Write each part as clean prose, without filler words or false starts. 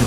you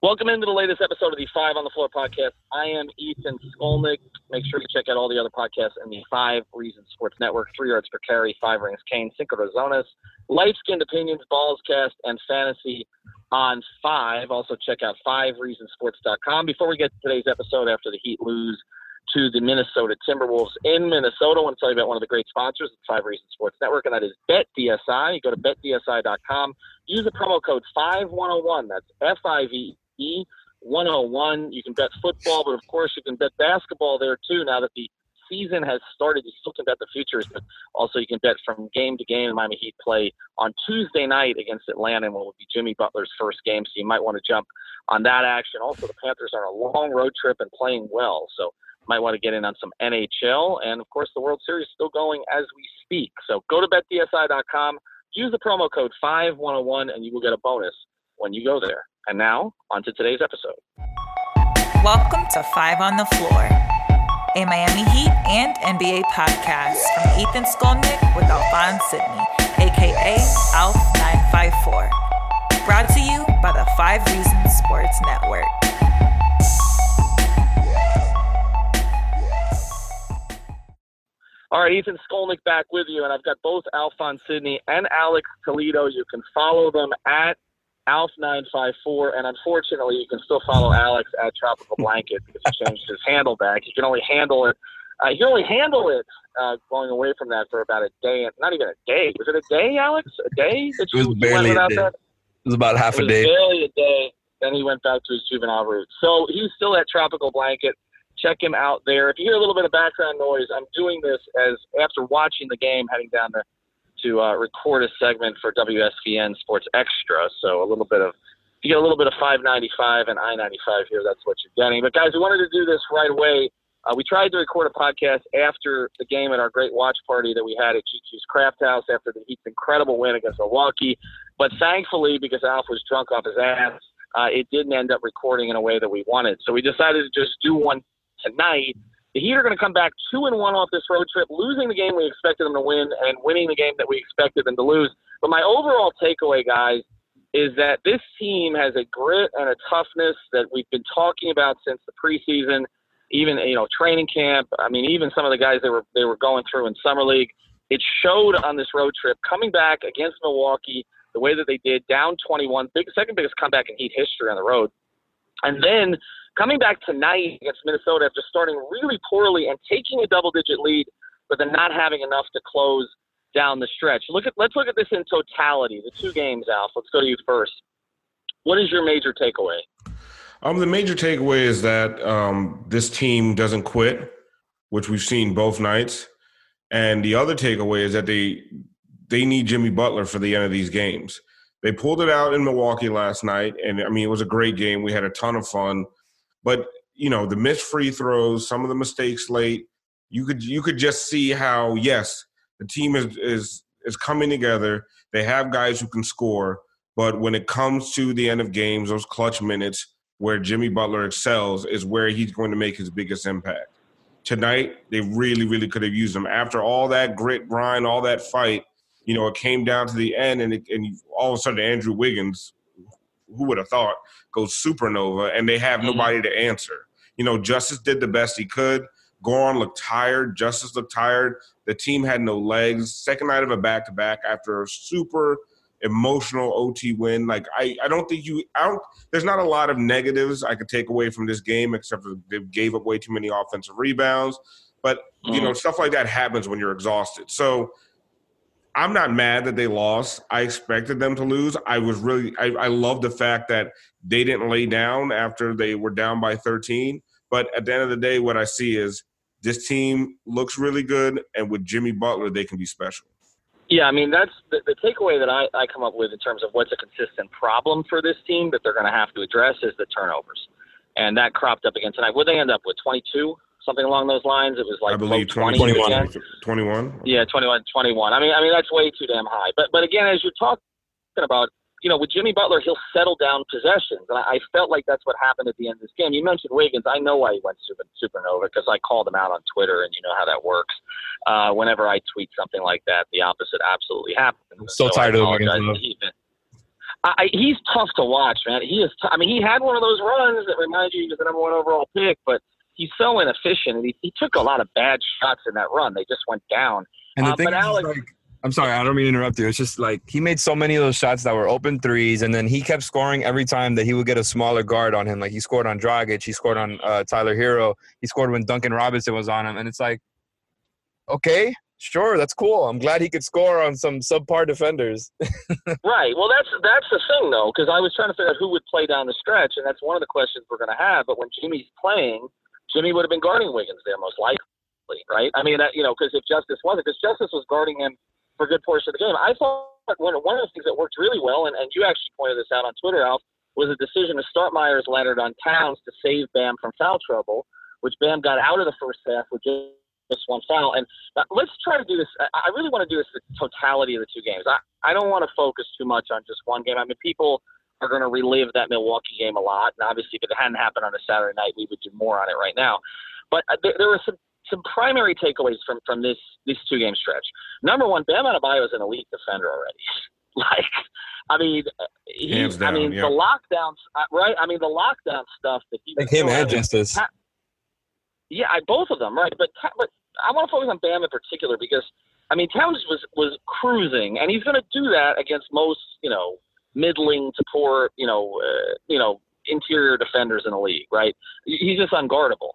Welcome into the latest episode of the Five on the Floor podcast. I am Ethan Skolnick. Make sure you check out all the other podcasts in the Five Reasons Sports Network, 3 Yards Per Carry, Five Rings Cane, Cinco Rezonas, Light Skinned Opinions, Balls Cast, and Fantasy on Five. Also check out 5reasonsports.com. Before we get to today's episode, after the Heat lose to the Minnesota Timberwolves in Minnesota, I want to tell you about one of the great sponsors of the Five Reasons Sports Network, and that is BetDSI. You go to BetDSI.com. Use the promo code 5101. That's F-I-V. E 101. You can bet football, but of course you can bet basketball there too. Now that the season has started, you still can bet the futures, but also you can bet from game to game. Miami Heat play on Tuesday night against Atlanta in what will be Jimmy Butler's first game, so you might want to jump on that action. Also, the Panthers are on a long road trip and playing well, so might want to get in on some NHL. And of course, the World Series is still going as we speak. So go to betdsi.com, use the promo code 5101, and you will get a bonus when you go there. And now, on to today's episode. Welcome to Five on the Floor, a Miami Heat and NBA podcast from Ethan Skolnick with Alphonse Sydney, a.k.a. Alf 954. Brought to you by the Five Reasons Sports Network. All right, Ethan Skolnick back with you, and I've got both Alphonse Sydney and Alex Toledo. You can follow them at Alf954, and unfortunately, you can still follow Alex at Tropical Blanket because he changed his handle back. He can only handle it. He only handled it going away from that for about a day. Not even a day. Was it a day, Alex? A day? It was barely a day. That? It was about half a day. Barely a day. Then he went back to his juvenile roots. So he's still at Tropical Blanket. Check him out there. If you hear a little bit of background noise, I'm doing this as after watching the game, heading down there to record a segment for WSVN Sports Extra. So a little bit of, you get a little bit of 595 and I-95 here. That's what you're getting. But guys, we wanted to do this right away. We tried to record a podcast after the game at our great watch party that we had at GQ's Craft House after the Heat's incredible win against Milwaukee. But thankfully, because Alf was drunk off his ass, it didn't end up recording in a way that we wanted. So we decided to just do one tonight. The Heat are going to come back 2-1 off this road trip, losing the game we expected them to win and winning the game that we expected them to lose. But my overall takeaway, guys, is that this team has a grit and a toughness that we've been talking about since the preseason, even, you know, training camp. I mean, even some of the guys they were going through in summer league. It showed on this road trip, coming back against Milwaukee the way that they did, down 21, second biggest comeback in Heat history on the road. And then coming back tonight against Minnesota after starting really poorly and taking a double-digit lead, but then not having enough to close down the stretch. Let's look at this in totality, the two games, Alf. Let's go to you first. What is your major takeaway? The major takeaway is that this team doesn't quit, which we've seen both nights. And the other takeaway is that they need Jimmy Butler for the end of these games. They pulled it out in Milwaukee last night, and, I mean, it was a great game. We had a ton of fun. But, you know, the missed free throws, some of the mistakes late, you could just see how, yes, the team is coming together. They have guys who can score. But when it comes to the end of games, those clutch minutes where Jimmy Butler excels is where he's going to make his biggest impact. Tonight, they really, really could have used him. After all that grit, grind, all that fight, you know, it came down to the end, and all of a sudden Andrew Wiggins, who would have thought, goes supernova, and they have nobody to answer. You know, Justice did the best he could. Goran looked tired. Justice looked tired. The team had no legs. Second night of a back-to-back after a super emotional OT win. Like, I don't think you out. There's not a lot of negatives I could take away from this game, except for they gave up way too many offensive rebounds. But, you know, stuff like that happens when you're exhausted. So I'm not mad that they lost. I expected them to lose. I was really – I love the fact that they didn't lay down after they were down by 13. But at the end of the day, what I see is this team looks really good, and with Jimmy Butler, they can be special. Yeah, I mean, that's the takeaway that I come up with in terms of what's a consistent problem for this team that they're going to have to address is the turnovers. And that cropped up again tonight. What did they end up with, 22? Something along those lines. It was like, I believe, 21. Yeah, 21. I mean that's way too damn high. But again, as you're talking about, you know, with Jimmy Butler, he'll settle down possessions, and I felt like that's what happened at the end of this game. You mentioned Wiggins. I know why he went supernova because I called him out on Twitter, and you know how that works. Whenever I tweet something like that, the opposite absolutely happens. I'm so tired of Wiggins. He's tough to watch, man. He is. I mean, he had one of those runs that reminds you he was the number one overall pick, but he's so inefficient, and he took a lot of bad shots in that run. They just went down. And the thing is, Alex, like, I'm sorry, I don't mean to interrupt you. It's just like he made so many of those shots that were open threes, and then he kept scoring every time that he would get a smaller guard on him. Like, he scored on Dragic. He scored on Tyler Hero. He scored when Duncan Robinson was on him. And it's like, okay, sure, that's cool. I'm glad he could score on some subpar defenders. Right. Well, that's the thing, though, because I was trying to figure out who would play down the stretch, and that's one of the questions we're going to have. But when Jimmy's playing, Jimmy would have been guarding Wiggins there most likely, right? I mean, that, you know, because if Justice wasn't, because Justice was guarding him for a good portion of the game. I thought one of the things that worked really well, and you actually pointed this out on Twitter, Alf, was a decision to start Myers Leonard on Towns to save Bam from foul trouble, which Bam got out of the first half with just one foul. And let's try to do this. I really want to do this the totality of the two games. I don't want to focus too much on just one game. I mean, people are going to relive that Milwaukee game a lot. And obviously, if it hadn't happened on a Saturday night, we would do more on it right now. But there were some primary takeaways from this two-game stretch. Number one, Bam Adebayo is an elite defender already. Like, I mean, the lockdown, right? I mean, the lockdown stuff that he was him and Justice. Both of them, right? But I want to focus on Bam in particular because, I mean, Towns was cruising, and he's going to do that against most, you know, middling to poor, interior defenders in the league, right? He's just unguardable.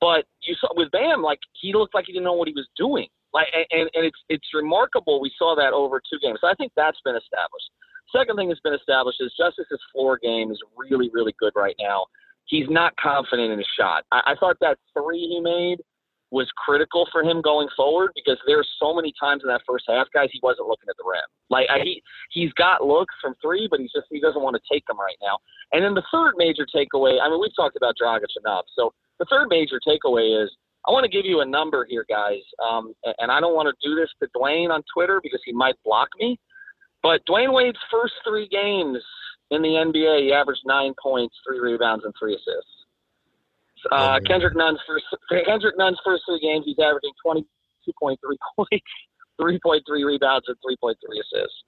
But you saw with Bam, like, he looked like he didn't know what he was doing. Like, and it's remarkable. We saw that over two games. So I think that's been established. Second thing that's been established is Justice's floor game is really, really good right now. He's not confident in his shot. I thought that three he made was critical for him going forward because there are so many times in that first half, guys, he wasn't looking at the rim. Like, he's got looks from three, but he doesn't want to take them right now. And then the third major takeaway, I mean, we've talked about Dragic enough. So the third major takeaway is I want to give you a number here, guys, and I don't want to do this to Dwayne on Twitter because he might block me, but Dwayne Wade's first three games in the NBA, he averaged 9 points, 3 rebounds, and 3 assists. Kendrick Nunn's first three games, he's averaging 22.3 points, 3.3 rebounds, and 3.3 assists.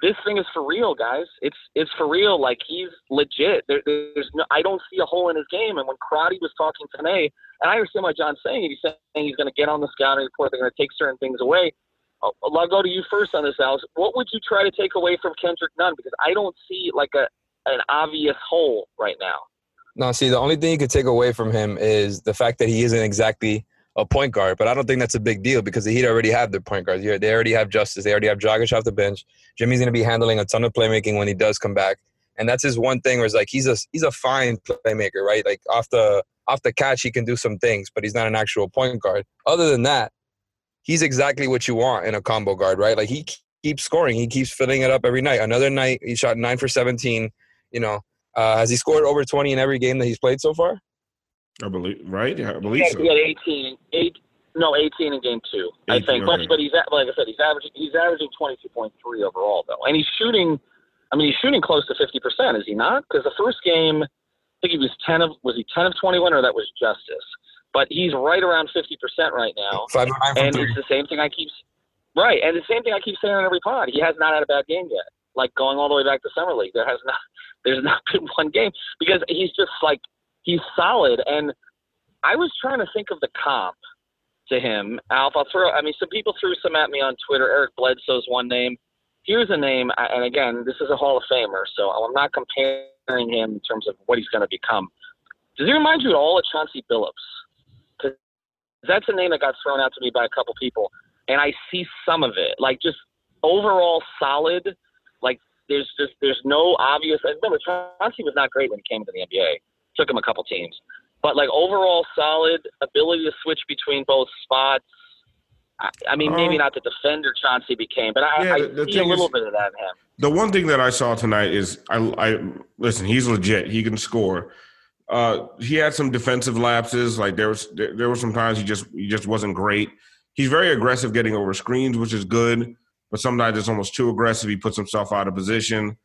This thing is for real, guys. It's for real. Like, he's legit. There's no, I don't see a hole in his game. And when Crotty was talking today, and I understand what John's saying, he's saying he's going to get on the scouting report. They're going to take certain things away. I'll go to you first on this, Alex. What would you try to take away from Kendrick Nunn? Because I don't see like an obvious hole right now. No, see, the only thing you could take away from him is the fact that he isn't exactly a point guard, but I don't think that's a big deal because the Heat already have their point guards. They already have Justice. They already have Dragic off the bench. Jimmy's going to be handling a ton of playmaking when he does come back, and that's his one thing where it's like he's a fine playmaker, right? Like off the catch, he can do some things, but he's not an actual point guard. Other than that, he's exactly what you want in a combo guard, right? Like he keeps scoring. He keeps filling it up every night. Another night, he shot 9 for 17, you know. Has he scored over 20 in every game that he's played so far? I believe, right? Yeah, I believe so. He had 18 in game two, 18, I think. Okay. But he's, like I said, he's averaging 22.3 overall, though. And he's shooting close to 50%, is he not? Because the first game, I think he was 10 of 21, or that was Justice. But he's right around 50% right now. 5 of 9 from three. And the same thing I keep saying on every pod. He has not had a bad game yet. Like, going all the way back to Summer League, there's not been one game because he's just like, he's solid. And I was trying to think of the comp to him, Alf. Some people threw some at me on Twitter. Eric Bledsoe's one name. here's a name, and again, this is a Hall of Famer, so I'm not comparing him in terms of what he's going to become. Does he remind you at all of Chauncey Billups? Because that's a name that got thrown out to me by a couple people, and I see some of it. Like, just overall solid, like, there's no obvious – I remember Chauncey was not great when he came to the NBA. Took him a couple teams. But, like, overall solid, ability to switch between both spots. I mean, maybe not the defender Chauncey became, but I see a little bit of that in him. The one thing that I saw tonight is, listen, he's legit. He can score. He had some defensive lapses. Like, there were some times he just wasn't great. He's very aggressive getting over screens, which is good, but sometimes it's almost too aggressive. He puts himself out of position.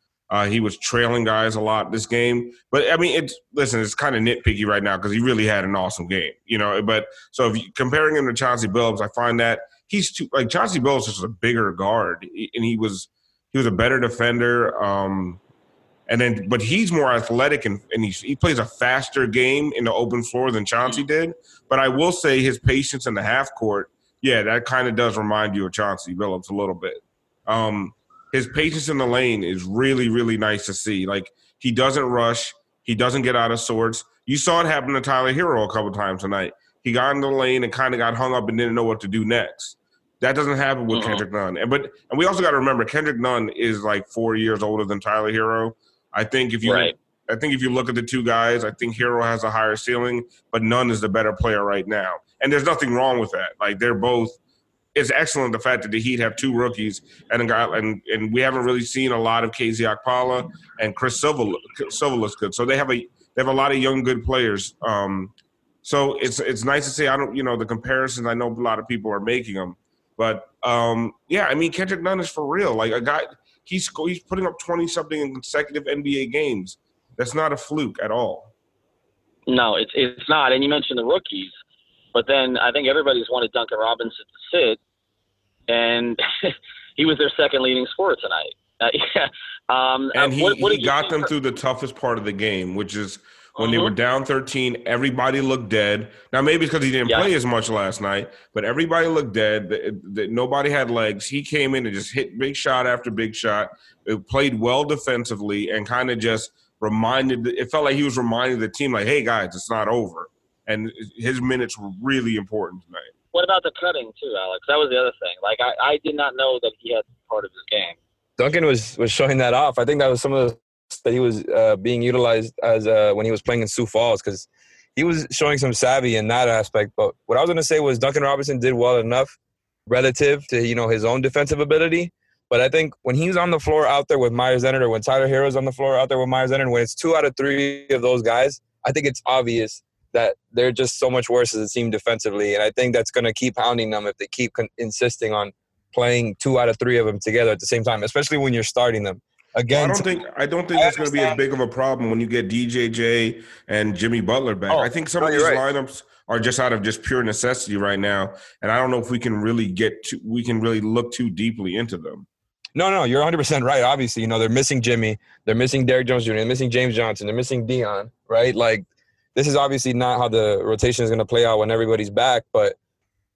He was trailing guys a lot this game. But, I mean, it's kind of nitpicky right now because he really had an awesome game, you know. But so if you, comparing him to Chauncey Billups, I find that he's too – like Chauncey Billups is a bigger guard, and he was a better defender. But he's more athletic, and he plays a faster game in the open floor than Chauncey did. But I will say his patience in the half court, yeah, that kind of does remind you of Chauncey Billups a little bit. His patience in the lane is really, really nice to see. Like, he doesn't rush. He doesn't get out of sorts. You saw it happen to Tyler Hero a couple times tonight. He got in the lane and kind of got hung up and didn't know what to do next. That doesn't happen with Kendrick Nunn. And we also got to remember Kendrick Nunn is like 4 years older than Tyler Hero. I think if you look at the two guys, I think Hero has a higher ceiling, but Nunn is the better player right now. And there's nothing wrong with that. Like, they're both. It's excellent the fact that the Heat have two rookies and a guy, and we haven't really seen a lot of KZ Okpala and Chris Silva looks good. So they have a lot of young good players. So it's nice to see. The comparisons. I know a lot of people are making them, but Kendrick Nunn is for real. Like a guy, he's putting up 20 something in consecutive NBA games. That's not a fluke at all. No, it's not. And you mentioned the rookies. But then I think everybody's wanted Duncan Robinson to sit, and he was their second leading scorer tonight. He got them through the toughest part of the game, which is when they were down 13, everybody looked dead. Now, maybe because he didn't play as much last night, but everybody looked dead. Nobody had legs. He came in and just hit big shot after big shot. It played well defensively and kind of just reminded – it felt like he was reminding the team, like, hey, guys, it's not over. And his minutes were really important tonight. What about the cutting, too, Alex? That was the other thing. Like, I did not know that he had part of his game. Duncan was showing that off. I think that was some of the – that he was being utilized as when he was playing in Sioux Falls because he was showing some savvy in that aspect. But what I was going to say was Duncan Robinson did well enough relative to, his own defensive ability. But I think when he's on the floor out there with Myers Leonard or when Tyler Hero's on the floor out there with Myers Leonard, when it's 2 out of 3 of those guys, I think it's obvious that they're just so much worse as a team defensively. And I think that's going to keep hounding them if they keep insisting on playing 2 out of 3 of them together at the same time, especially when you're starting them. Again, I don't think that's going to be as big of a problem when you get DJJ and Jimmy Butler back. I think some of these lineups are just out of just pure necessity right now, and I don't know if we can really look too deeply into them. No, you're 100% right. Obviously, they're missing Jimmy, they're missing Derrick Jones Jr., they're missing James Johnson, they're missing Deion, right? Like, this is obviously not how the rotation is going to play out when everybody's back, but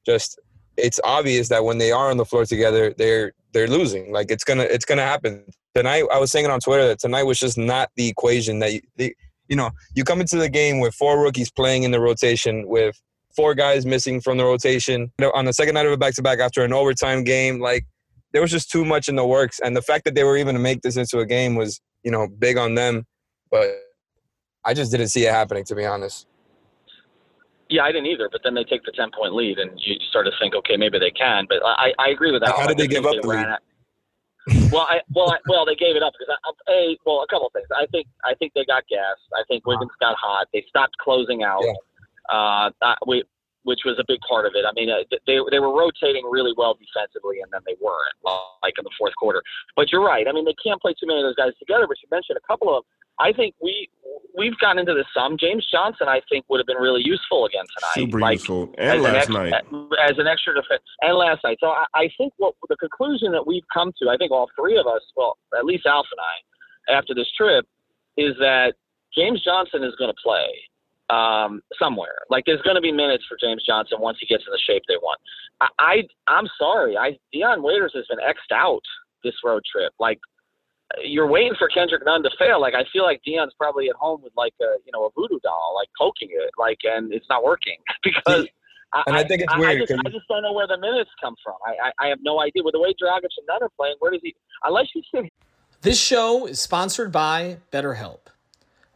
just it's obvious that when they are on the floor together, they're losing. Like, it's gonna happen tonight. I was saying it on Twitter that tonight was just not the equation that you come into the game with 4 rookies playing in the rotation with 4 guys missing from the rotation on the second night of a back-to-back after an overtime game. Like, there was just too much in the works, and the fact that they were even to make this into a game was big on them, but. I just didn't see it happening, to be honest. Yeah, I didn't either. But then they take the 10-point lead, and you sort of think, okay, maybe they can. But I agree with that. How did they give up the lead? Well, they gave it up because a couple of things. I think they got gassed. I think Wiggins got hot. They stopped closing out, which was a big part of it. I mean, they were rotating really well defensively, and then they weren't, like in the fourth quarter. But you're right. I mean, they can't play too many of those guys together. But you mentioned a couple of them. I think we've gotten into this some. James Johnson, I think, would have been really useful again tonight. Super useful. And last night. As an extra defense. And last night. So I think what the conclusion that we've come to, I think all three of us, well, at least Alf and I, after this trip, is that James Johnson is going to play somewhere. Like, there's going to be minutes for James Johnson once he gets in the shape they want. I'm sorry. Deion Waiters has been X'd out. this road trip. Like, you're waiting for Kendrick Nunn to fail. Like, I feel like Deion's probably at home with like a, you know, a voodoo doll, like poking it, like, and it's not working because. And I think it's weird. I just don't know where the minutes come from. I have no idea. With the way Dragic and Nunn are playing, where does he? Unless you see. This show is sponsored by BetterHelp.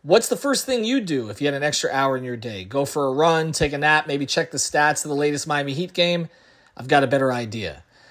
What's the first thing you'd do if you had an extra hour in your day? Go for a run, take a nap, maybe check the stats of the latest Miami Heat game? I've got a better idea.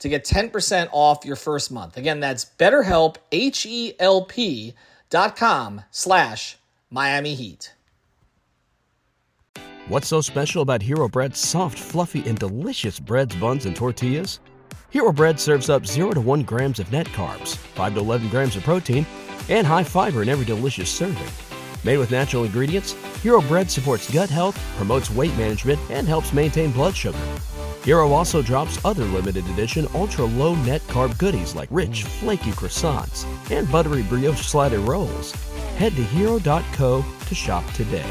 to get 10% off your first month. Again, that's BetterHelp, BetterHelp.com/Miami Heat. What's so special about Hero Bread's soft, fluffy, and delicious breads, buns, and tortillas? Hero Bread serves up 0 to 1 grams of net carbs, 5 to 11 grams of protein, and high fiber in every delicious serving. Made with natural ingredients, Hero Bread supports gut health, promotes weight management, and helps maintain blood sugar. Hero also drops other limited edition ultra-low net carb goodies like rich, flaky croissants and buttery brioche slider rolls. Head to Hero.co to shop today.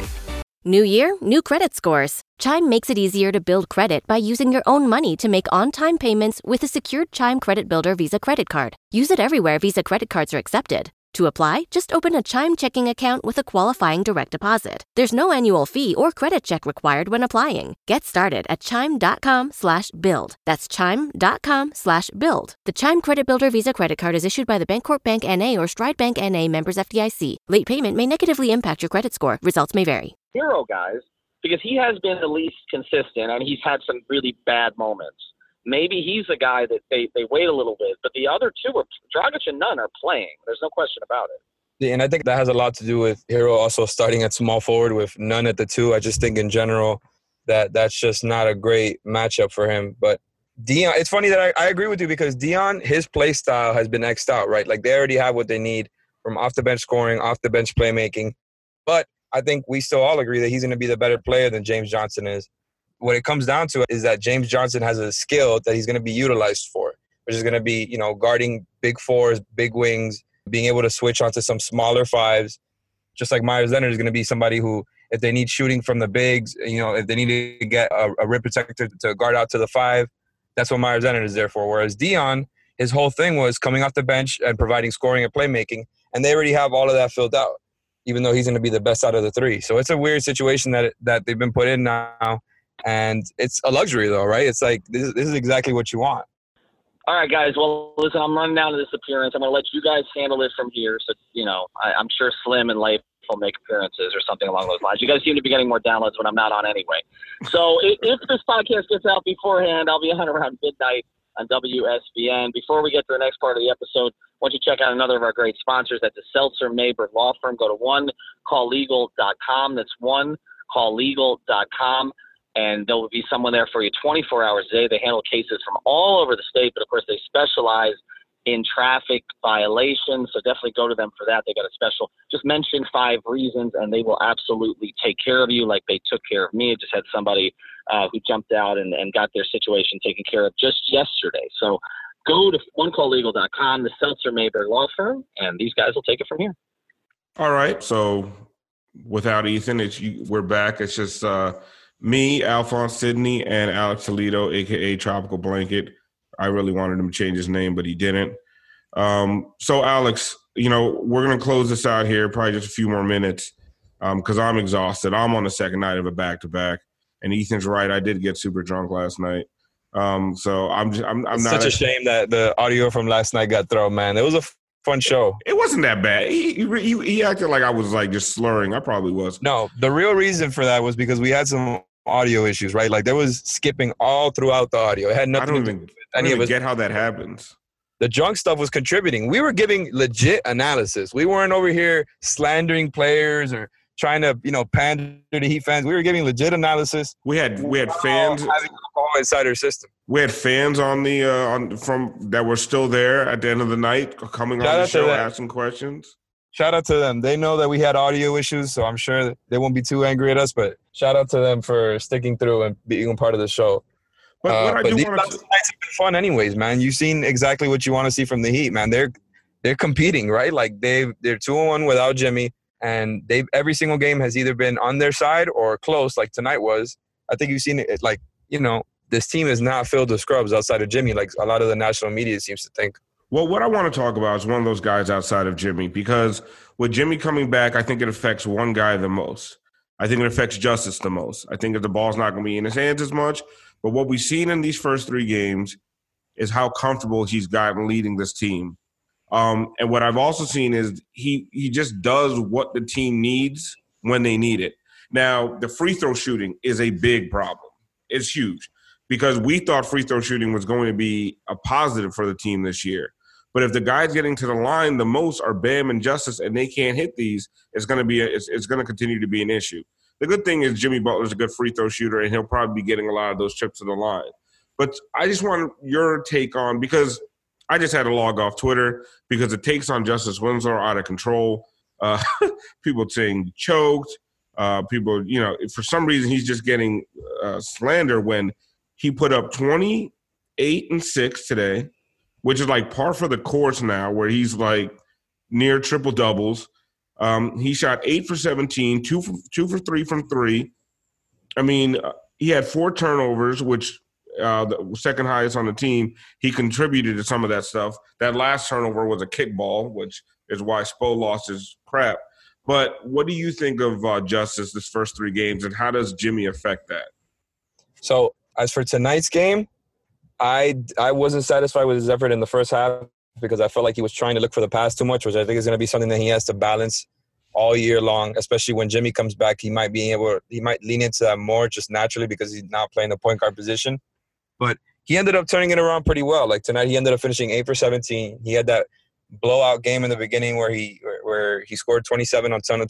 New year, new credit scores. Chime makes it easier to build credit by using your own money to make on-time payments with a secured Chime Credit Builder Visa credit card. Use it everywhere Visa credit cards are accepted. To apply, just open a Chime checking account with a qualifying direct deposit. There's no annual fee or credit check required when applying. Get started at Chime.com/build. That's Chime.com/build. The Chime Credit Builder Visa Credit Card is issued by the Bancorp Bank N.A. or Stride Bank N.A. members FDIC. Late payment may negatively impact your credit score. Results may vary. Hero, guys, because he has been the least consistent and he's had some really bad moments. Maybe he's the guy that they wait a little bit, but the other two, Dragic and Nunn, are playing. There's no question about it. Yeah, and I think that has a lot to do with Hero also starting at small forward with Nunn at the two. I just think in general that's just not a great matchup for him. But Deion, it's funny that I agree with you because Deion, his play style has been X'd out, right? Like they already have what they need from off-the-bench scoring, off-the-bench playmaking. But I think we still all agree that he's going to be the better player than James Johnson is. What it comes down to is that James Johnson has a skill that he's going to be utilized for, which is going to be, you know, guarding big fours, big wings, being able to switch onto some smaller fives. Just like Myers Leonard is going to be somebody who, if they need shooting from the bigs, you know, if they need to get a rim protector to guard out to the five, that's what Myers Leonard is there for. Whereas Deion, his whole thing was coming off the bench and providing scoring and playmaking, and they already have all of that filled out, even though he's going to be the best out of the three. So it's a weird situation that they've been put in now. And it's a luxury, though, right? It's like this is exactly what you want. All right, guys. Well, listen, I'm running down to this appearance. I'm going to let you guys handle it from here. So, you know, I'm sure Slim and Leif will make appearances or something along those lines. You guys seem to be getting more downloads when I'm not on anyway. So if this podcast gets out beforehand, I'll be on around midnight on WSBN. Before we get to the next part of the episode, I want you to check out another of our great sponsors at the Seltzer Mayberg Law Firm. Go to onecalllegal.com. That's onecalllegal.com. And there will be someone there for you 24 hours a day. They handle cases from all over the state, but of course they specialize in traffic violations. So definitely go to them for that. They got a special, just mention 5 Reasons and they will absolutely take care of you like they took care of me. I just had somebody who jumped out and got their situation taken care of just yesterday. So go to onecalllegal.com, the Seltzer Mayberg Law Firm, and these guys will take it from here. All right. So without Ethan, we're back. It's just, me, Alphonse Sydney, and Alex Toledo, a.k.a. Tropical Blanket. I really wanted him to change his name, but he didn't. So, Alex, you know, we're going to close this out here, probably just a few more minutes, because I'm exhausted. I'm on the second night of a back-to-back, and Ethan's right. I did get super drunk last night. So I'm not – such a shame that the audio from last night got thrown, man. It was a fun show. It wasn't that bad. He acted like I was, like, just slurring. I probably was. No, the real reason for that was because we had some – audio issues, right? Like there was skipping all throughout the audio. It had nothing to do with any of us. I don't get how that happens. The drunk stuff was contributing. We were giving legit analysis. We weren't over here slandering players or trying to, you know, pander to Heat fans. We were giving legit analysis. We had fans having alcohol inside our system. We had fans on the that were still there at the end of the night coming on the show asking questions. Shout out to them. They know that we had audio issues, so I'm sure that they won't be too angry at us. But shout out to them for sticking through and being a part of the show. But these nights have been fun, anyways, man. You've seen exactly what you want to see from the Heat, man. They're competing, right? Like they're 2-1 without Jimmy, and every single game has either been on their side or close, like tonight was. I think you've seen it. Like, you know, this team is not filled with scrubs outside of Jimmy, like a lot of the national media seems to think. Well, what I want to talk about is one of those guys outside of Jimmy, because with Jimmy coming back, I think it affects one guy the most. I think it affects Justice the most. I think that the ball's not going to be in his hands as much. But what we've seen in these first three games is how comfortable he's gotten leading this team. And what I've also seen is he just does what the team needs when they need it. Now, the free throw shooting is a big problem. It's huge, because we thought free throw shooting was going to be a positive for the team this year. But if the guys getting to the line the most are Bam and Justice, and they can't hit these, it's going to continue to be an issue. The good thing is Jimmy Butler's a good free throw shooter, and he'll probably be getting a lot of those trips to the line. But I just want your take on, because I just had to log off Twitter because the takes on Justice Winslow are out of control. People saying choked. People, you know, for some reason he's just getting slander when he put up 28 and 6 today, which is like par for the course now, where he's like near triple doubles. He shot 8 for 17, 2 for 3 from three. I mean, he had 4 turnovers, which the second highest on the team. He contributed to some of that stuff. That last turnover was a kickball, which is why Spo lost his crap. But what do you think of Justice this first three games, and how does Jimmy affect that? So as for tonight's game, I wasn't satisfied with his effort in the first half because I felt like he was trying to look for the pass too much, which I think is going to be something that he has to balance all year long, especially when Jimmy comes back. He might lean into that more just naturally because he's now playing the point guard position. But he ended up turning it around pretty well. Like tonight, he ended up finishing 8 for 17. He had that blowout game in the beginning where he scored 27 on 10 of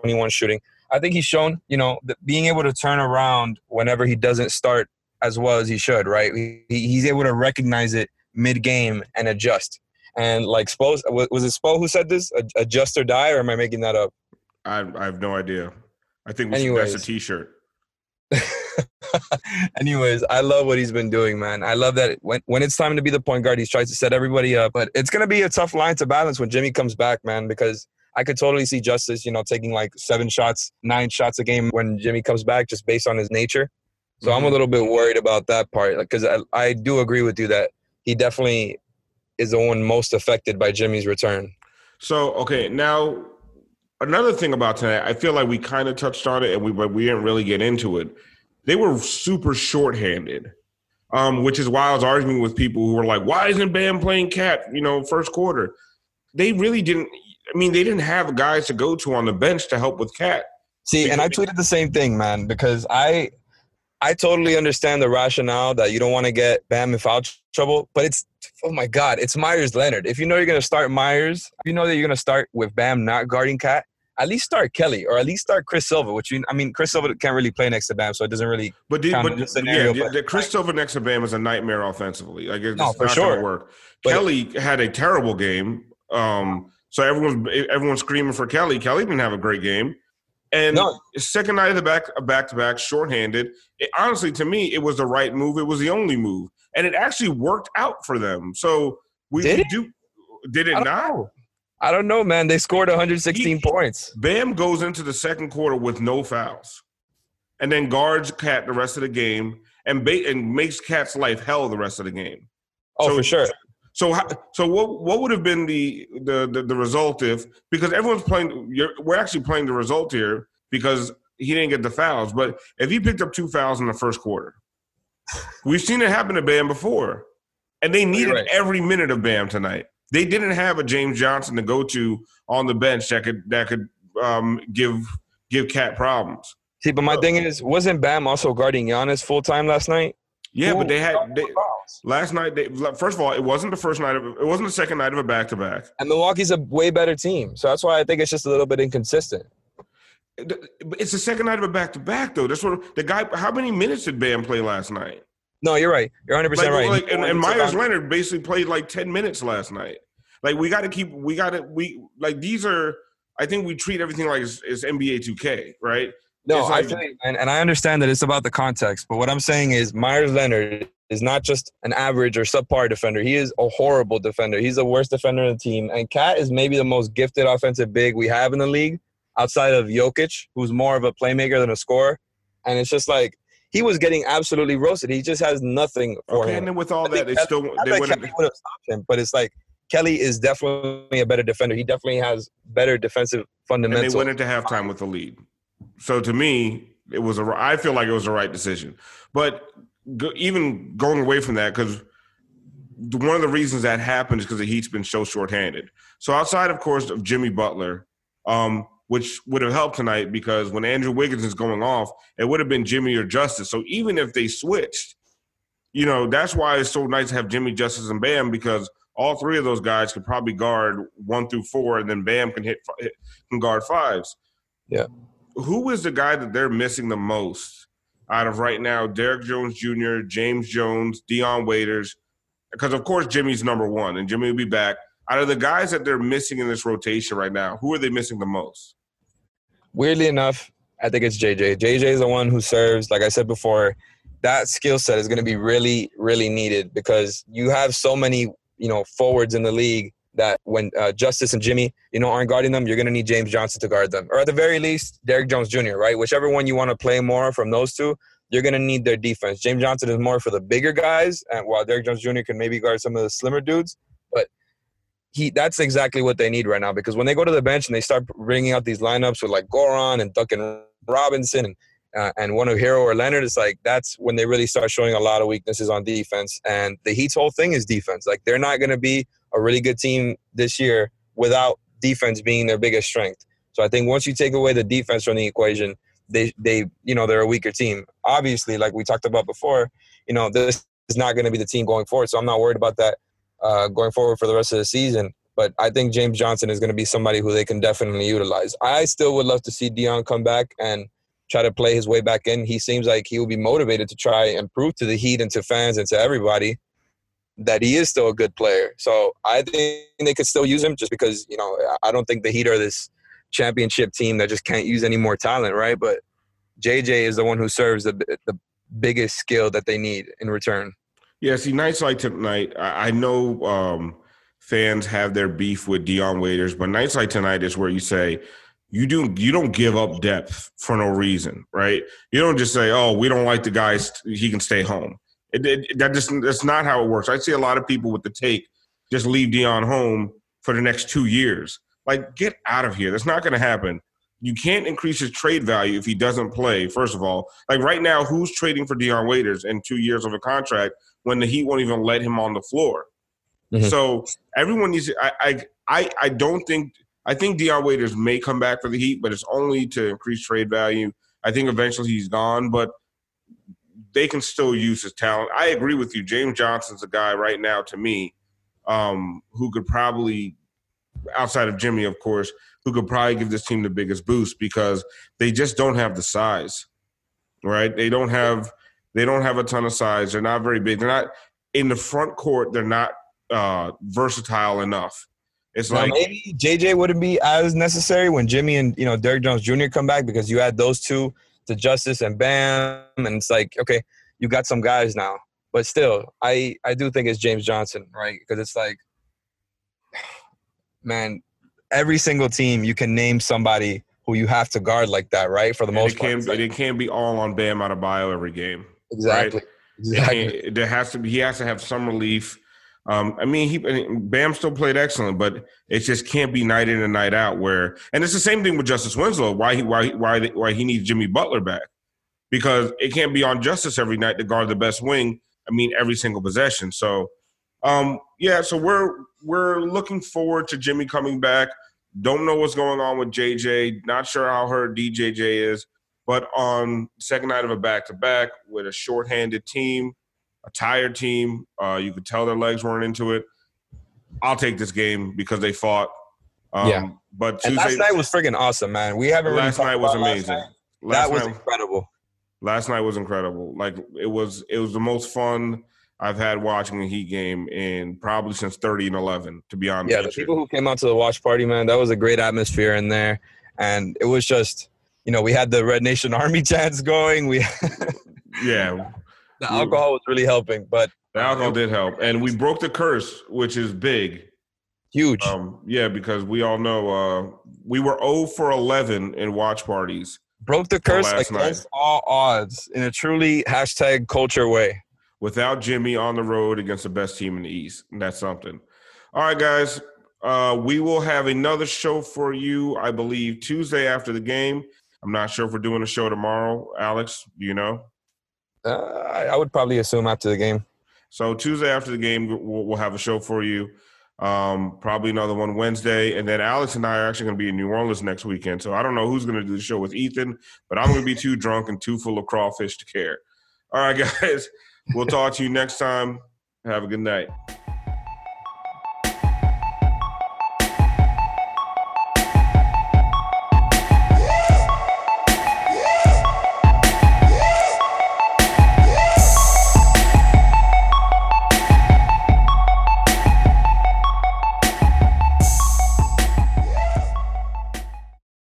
21 shooting. I think he's shown, you know, that being able to turn around whenever he doesn't start as well as he should, right? He's able to recognize it mid-game and adjust. And like Spo, was it Spo who said this? Adjust or die, or am I making that up? I have no idea. I think that's a T-shirt. Anyways, I love what he's been doing, man. I love that when it's time to be the point guard, he tries to set everybody up. But it's going to be a tough line to balance when Jimmy comes back, man, because I could totally see Justice, you know, taking like 9 shots a game when Jimmy comes back just based on his nature. So I'm a little bit worried about that part, because I do agree with you that he definitely is the one most affected by Jimmy's return. So, okay, now another thing about tonight, I feel like we kind of touched on it, but we didn't really get into it. They were super shorthanded, which is why I was arguing with people who were like, why isn't Bam playing Cat, you know, first quarter? They really didn't – I mean, they didn't have guys to go to on the bench to help with Cat. See, and I tweeted the same thing, man, because I totally understand the rationale that you don't want to get Bam in foul trouble, but it's Myers Leonard. If you know you're going to start Myers, if you know that you're going to start with Bam not guarding Cat, at least start Kelly, or at least start Chris Silva, Chris Silva can't really play next to Bam, so it doesn't really count in this scenario. Yeah, but Chris Silva next to Bam is a nightmare offensively. Like, it's not going to work. But Kelly had a terrible game, so everyone's screaming for Kelly. Kelly didn't have a great game. And second night of the back-to-back, shorthanded, honestly, to me, it was the right move. It was the only move. And it actually worked out for them. So I don't know, man. They scored 116 points. Bam goes into the second quarter with no fouls and then guards Cat the rest of the game and makes Cat's life hell the rest of the game. Oh, so, for sure. So what would have been the result if – because everyone's playing – we're actually playing the result here because he didn't get the fouls. But if he picked up 2 fouls in the first quarter, we've seen it happen to Bam before. And they needed every minute of Bam tonight. They didn't have a James Johnson to go to on the bench that could give Cat problems. See, but my thing is, wasn't Bam also guarding Giannis full time last night? Yeah, but they had last night. First of all, it wasn't the first night of it wasn't the second night of a back to back. And Milwaukee's a way better team, so that's why I think it's just a little bit inconsistent. It's the second night of a back to back, though. That's what the guy. How many minutes did Bam play last night? No, you're right. You're 100% right. Like, and Myers Leonard basically played like 10 minutes last night. Like we got to these are. I think we treat everything like it's NBA 2K, right? No, like, I think, and I understand that it's about the context, but what I'm saying is Myers Leonard is not just an average or subpar defender. He is a horrible defender. He's the worst defender on the team, and Cat is maybe the most gifted offensive big we have in the league outside of Jokic, who's more of a playmaker than a scorer. And it's just like he was getting absolutely roasted. He just has nothing for him. And then with all that, they still would have stopped him, but it's like Kelly is definitely a better defender. He definitely has better defensive fundamentals. And they went into halftime with the lead. So to me, it was I feel like it was the right decision. But even going away from that, because one of the reasons that happened is because the Heat's been so shorthanded. So outside, of course, of Jimmy Butler, which would have helped tonight because when Andrew Wiggins is going off, it would have been Jimmy or Justice. So even if they switched, you know, that's why it's so nice to have Jimmy, Justice, and Bam because all three of those guys could probably guard 1 through 4, and then Bam can guard 5s. Yeah. Who is the guy that they're missing the most out of right now? Derrick Jones Jr., James Jones, Deion Waiters, because, of course, Jimmy's number 1, and Jimmy will be back. Out of the guys that they're missing in this rotation right now, who are they missing the most? Weirdly enough, I think it's JJ. JJ is the one who serves, like I said before, that skill set is going to be really, really needed because you have so many, you know, forwards in the league that when Justice and Jimmy, you know, aren't guarding them, you're going to need James Johnson to guard them. Or at the very least, Derrick Jones Jr., right? Whichever one you want to play more from those two, you're going to need their defense. James Johnson is more for the bigger guys, and while Derrick Jones Jr. can maybe guard some of the slimmer dudes, but that's exactly what they need right now because when they go to the bench and they start bringing out these lineups with like Goran and Duncan Robinson and one of Hero or Leonard, it's like that's when they really start showing a lot of weaknesses on defense. And the Heat's whole thing is defense. Like they're not going to be a really good team this year without defense being their biggest strength. So I think once you take away the defense from the equation, they're a weaker team. Obviously, like we talked about before, you know, this is not going to be the team going forward. So I'm not worried about that going forward for the rest of the season. But I think James Johnson is going to be somebody who they can definitely utilize. I still would love to see Deion come back and try to play his way back in. He seems like he will be motivated to try and prove to the Heat and to fans and to everybody that he is still a good player. So I think they could still use him just because, you know, I don't think the Heat are this championship team that just can't use any more talent, right? But JJ is the one who serves the biggest skill that they need in return. Yeah, see, nights like tonight, I know fans have their beef with Deion Waiters, but nights like tonight is where you say you don't give up depth for no reason, right? You don't just say, oh, we don't like the guy, he can stay home. That's not how it works. I see a lot of people with the take, just leave Deion home for the next 2 years. Like, get out of here. That's not going to happen. You can't increase his trade value if he doesn't play, first of all. Like right now, who's trading for Deion Waiters in 2 years of a contract when the Heat won't even let him on the floor? Mm-hmm. So everyone needs to I think Deion Waiters may come back for the Heat, but it's only to increase trade value. I think eventually he's gone, but they can still use his talent. I agree with you. James Johnson's a guy right now, to me, who could probably, outside of Jimmy, of course, who could probably give this team the biggest boost because they just don't have the size, right? They don't have a ton of size. They're not very big. They're not in the front court. They're not versatile enough. It's now, like maybe JJ wouldn't be as necessary when Jimmy and, you know, Derrick Jones Jr. come back because you had those two to Justice and Bam, and it's like, okay, you got some guys now. But still, I do think it's James Johnson, right? Because it's like, man, every single team you can name somebody who you have to guard like that, right? For the most part. It can't be all on Bam Adebayo every game. Exactly. Right? Exactly. He has to have some relief. Bam still played excellent, but it just can't be night in and night out. And it's the same thing with Justice Winslow. Why he needs Jimmy Butler back? Because it can't be on Justice every night to guard the best wing. Every single possession. So, so we're looking forward to Jimmy coming back. Don't know what's going on with JJ. Not sure how hurt DJJ is, But on the second night of a back-to-back with a shorthanded team, a tired team, you could tell their legs weren't into it. I'll take this game because they fought. Yeah. But Tuesday, last night was freaking awesome, man. We haven't really talked about last night. Last night was amazing. That was incredible. Last night was incredible. Like, it was the most fun I've had watching a Heat game in probably since 30-11, to be honest. Yeah, the people who came out to the watch party, man, that was a great atmosphere in there. And it was just, you know, we had the Red Nation Army chants going. Yeah. The alcohol was really helping, but the alcohol did help. And we broke the curse, which is big. Huge. Yeah, because we all know we were 0-11 in watch parties. Broke the curse against all odds in a truly hashtag culture way. Without Jimmy on the road against the best team in the East. And that's something. All right, guys. We will have another show for you, I believe, Tuesday after the game. I'm not sure if we're doing a show tomorrow. Alex, do you know? I would probably assume after the game. So Tuesday after the game, we'll have a show for you. Probably another one Wednesday. And then Alex and I are actually going to be in New Orleans next weekend. So I don't know who's going to do the show with Ethan, but I'm going to be too drunk and too full of crawfish to care. All right, guys. We'll talk to you next time. Have a good night.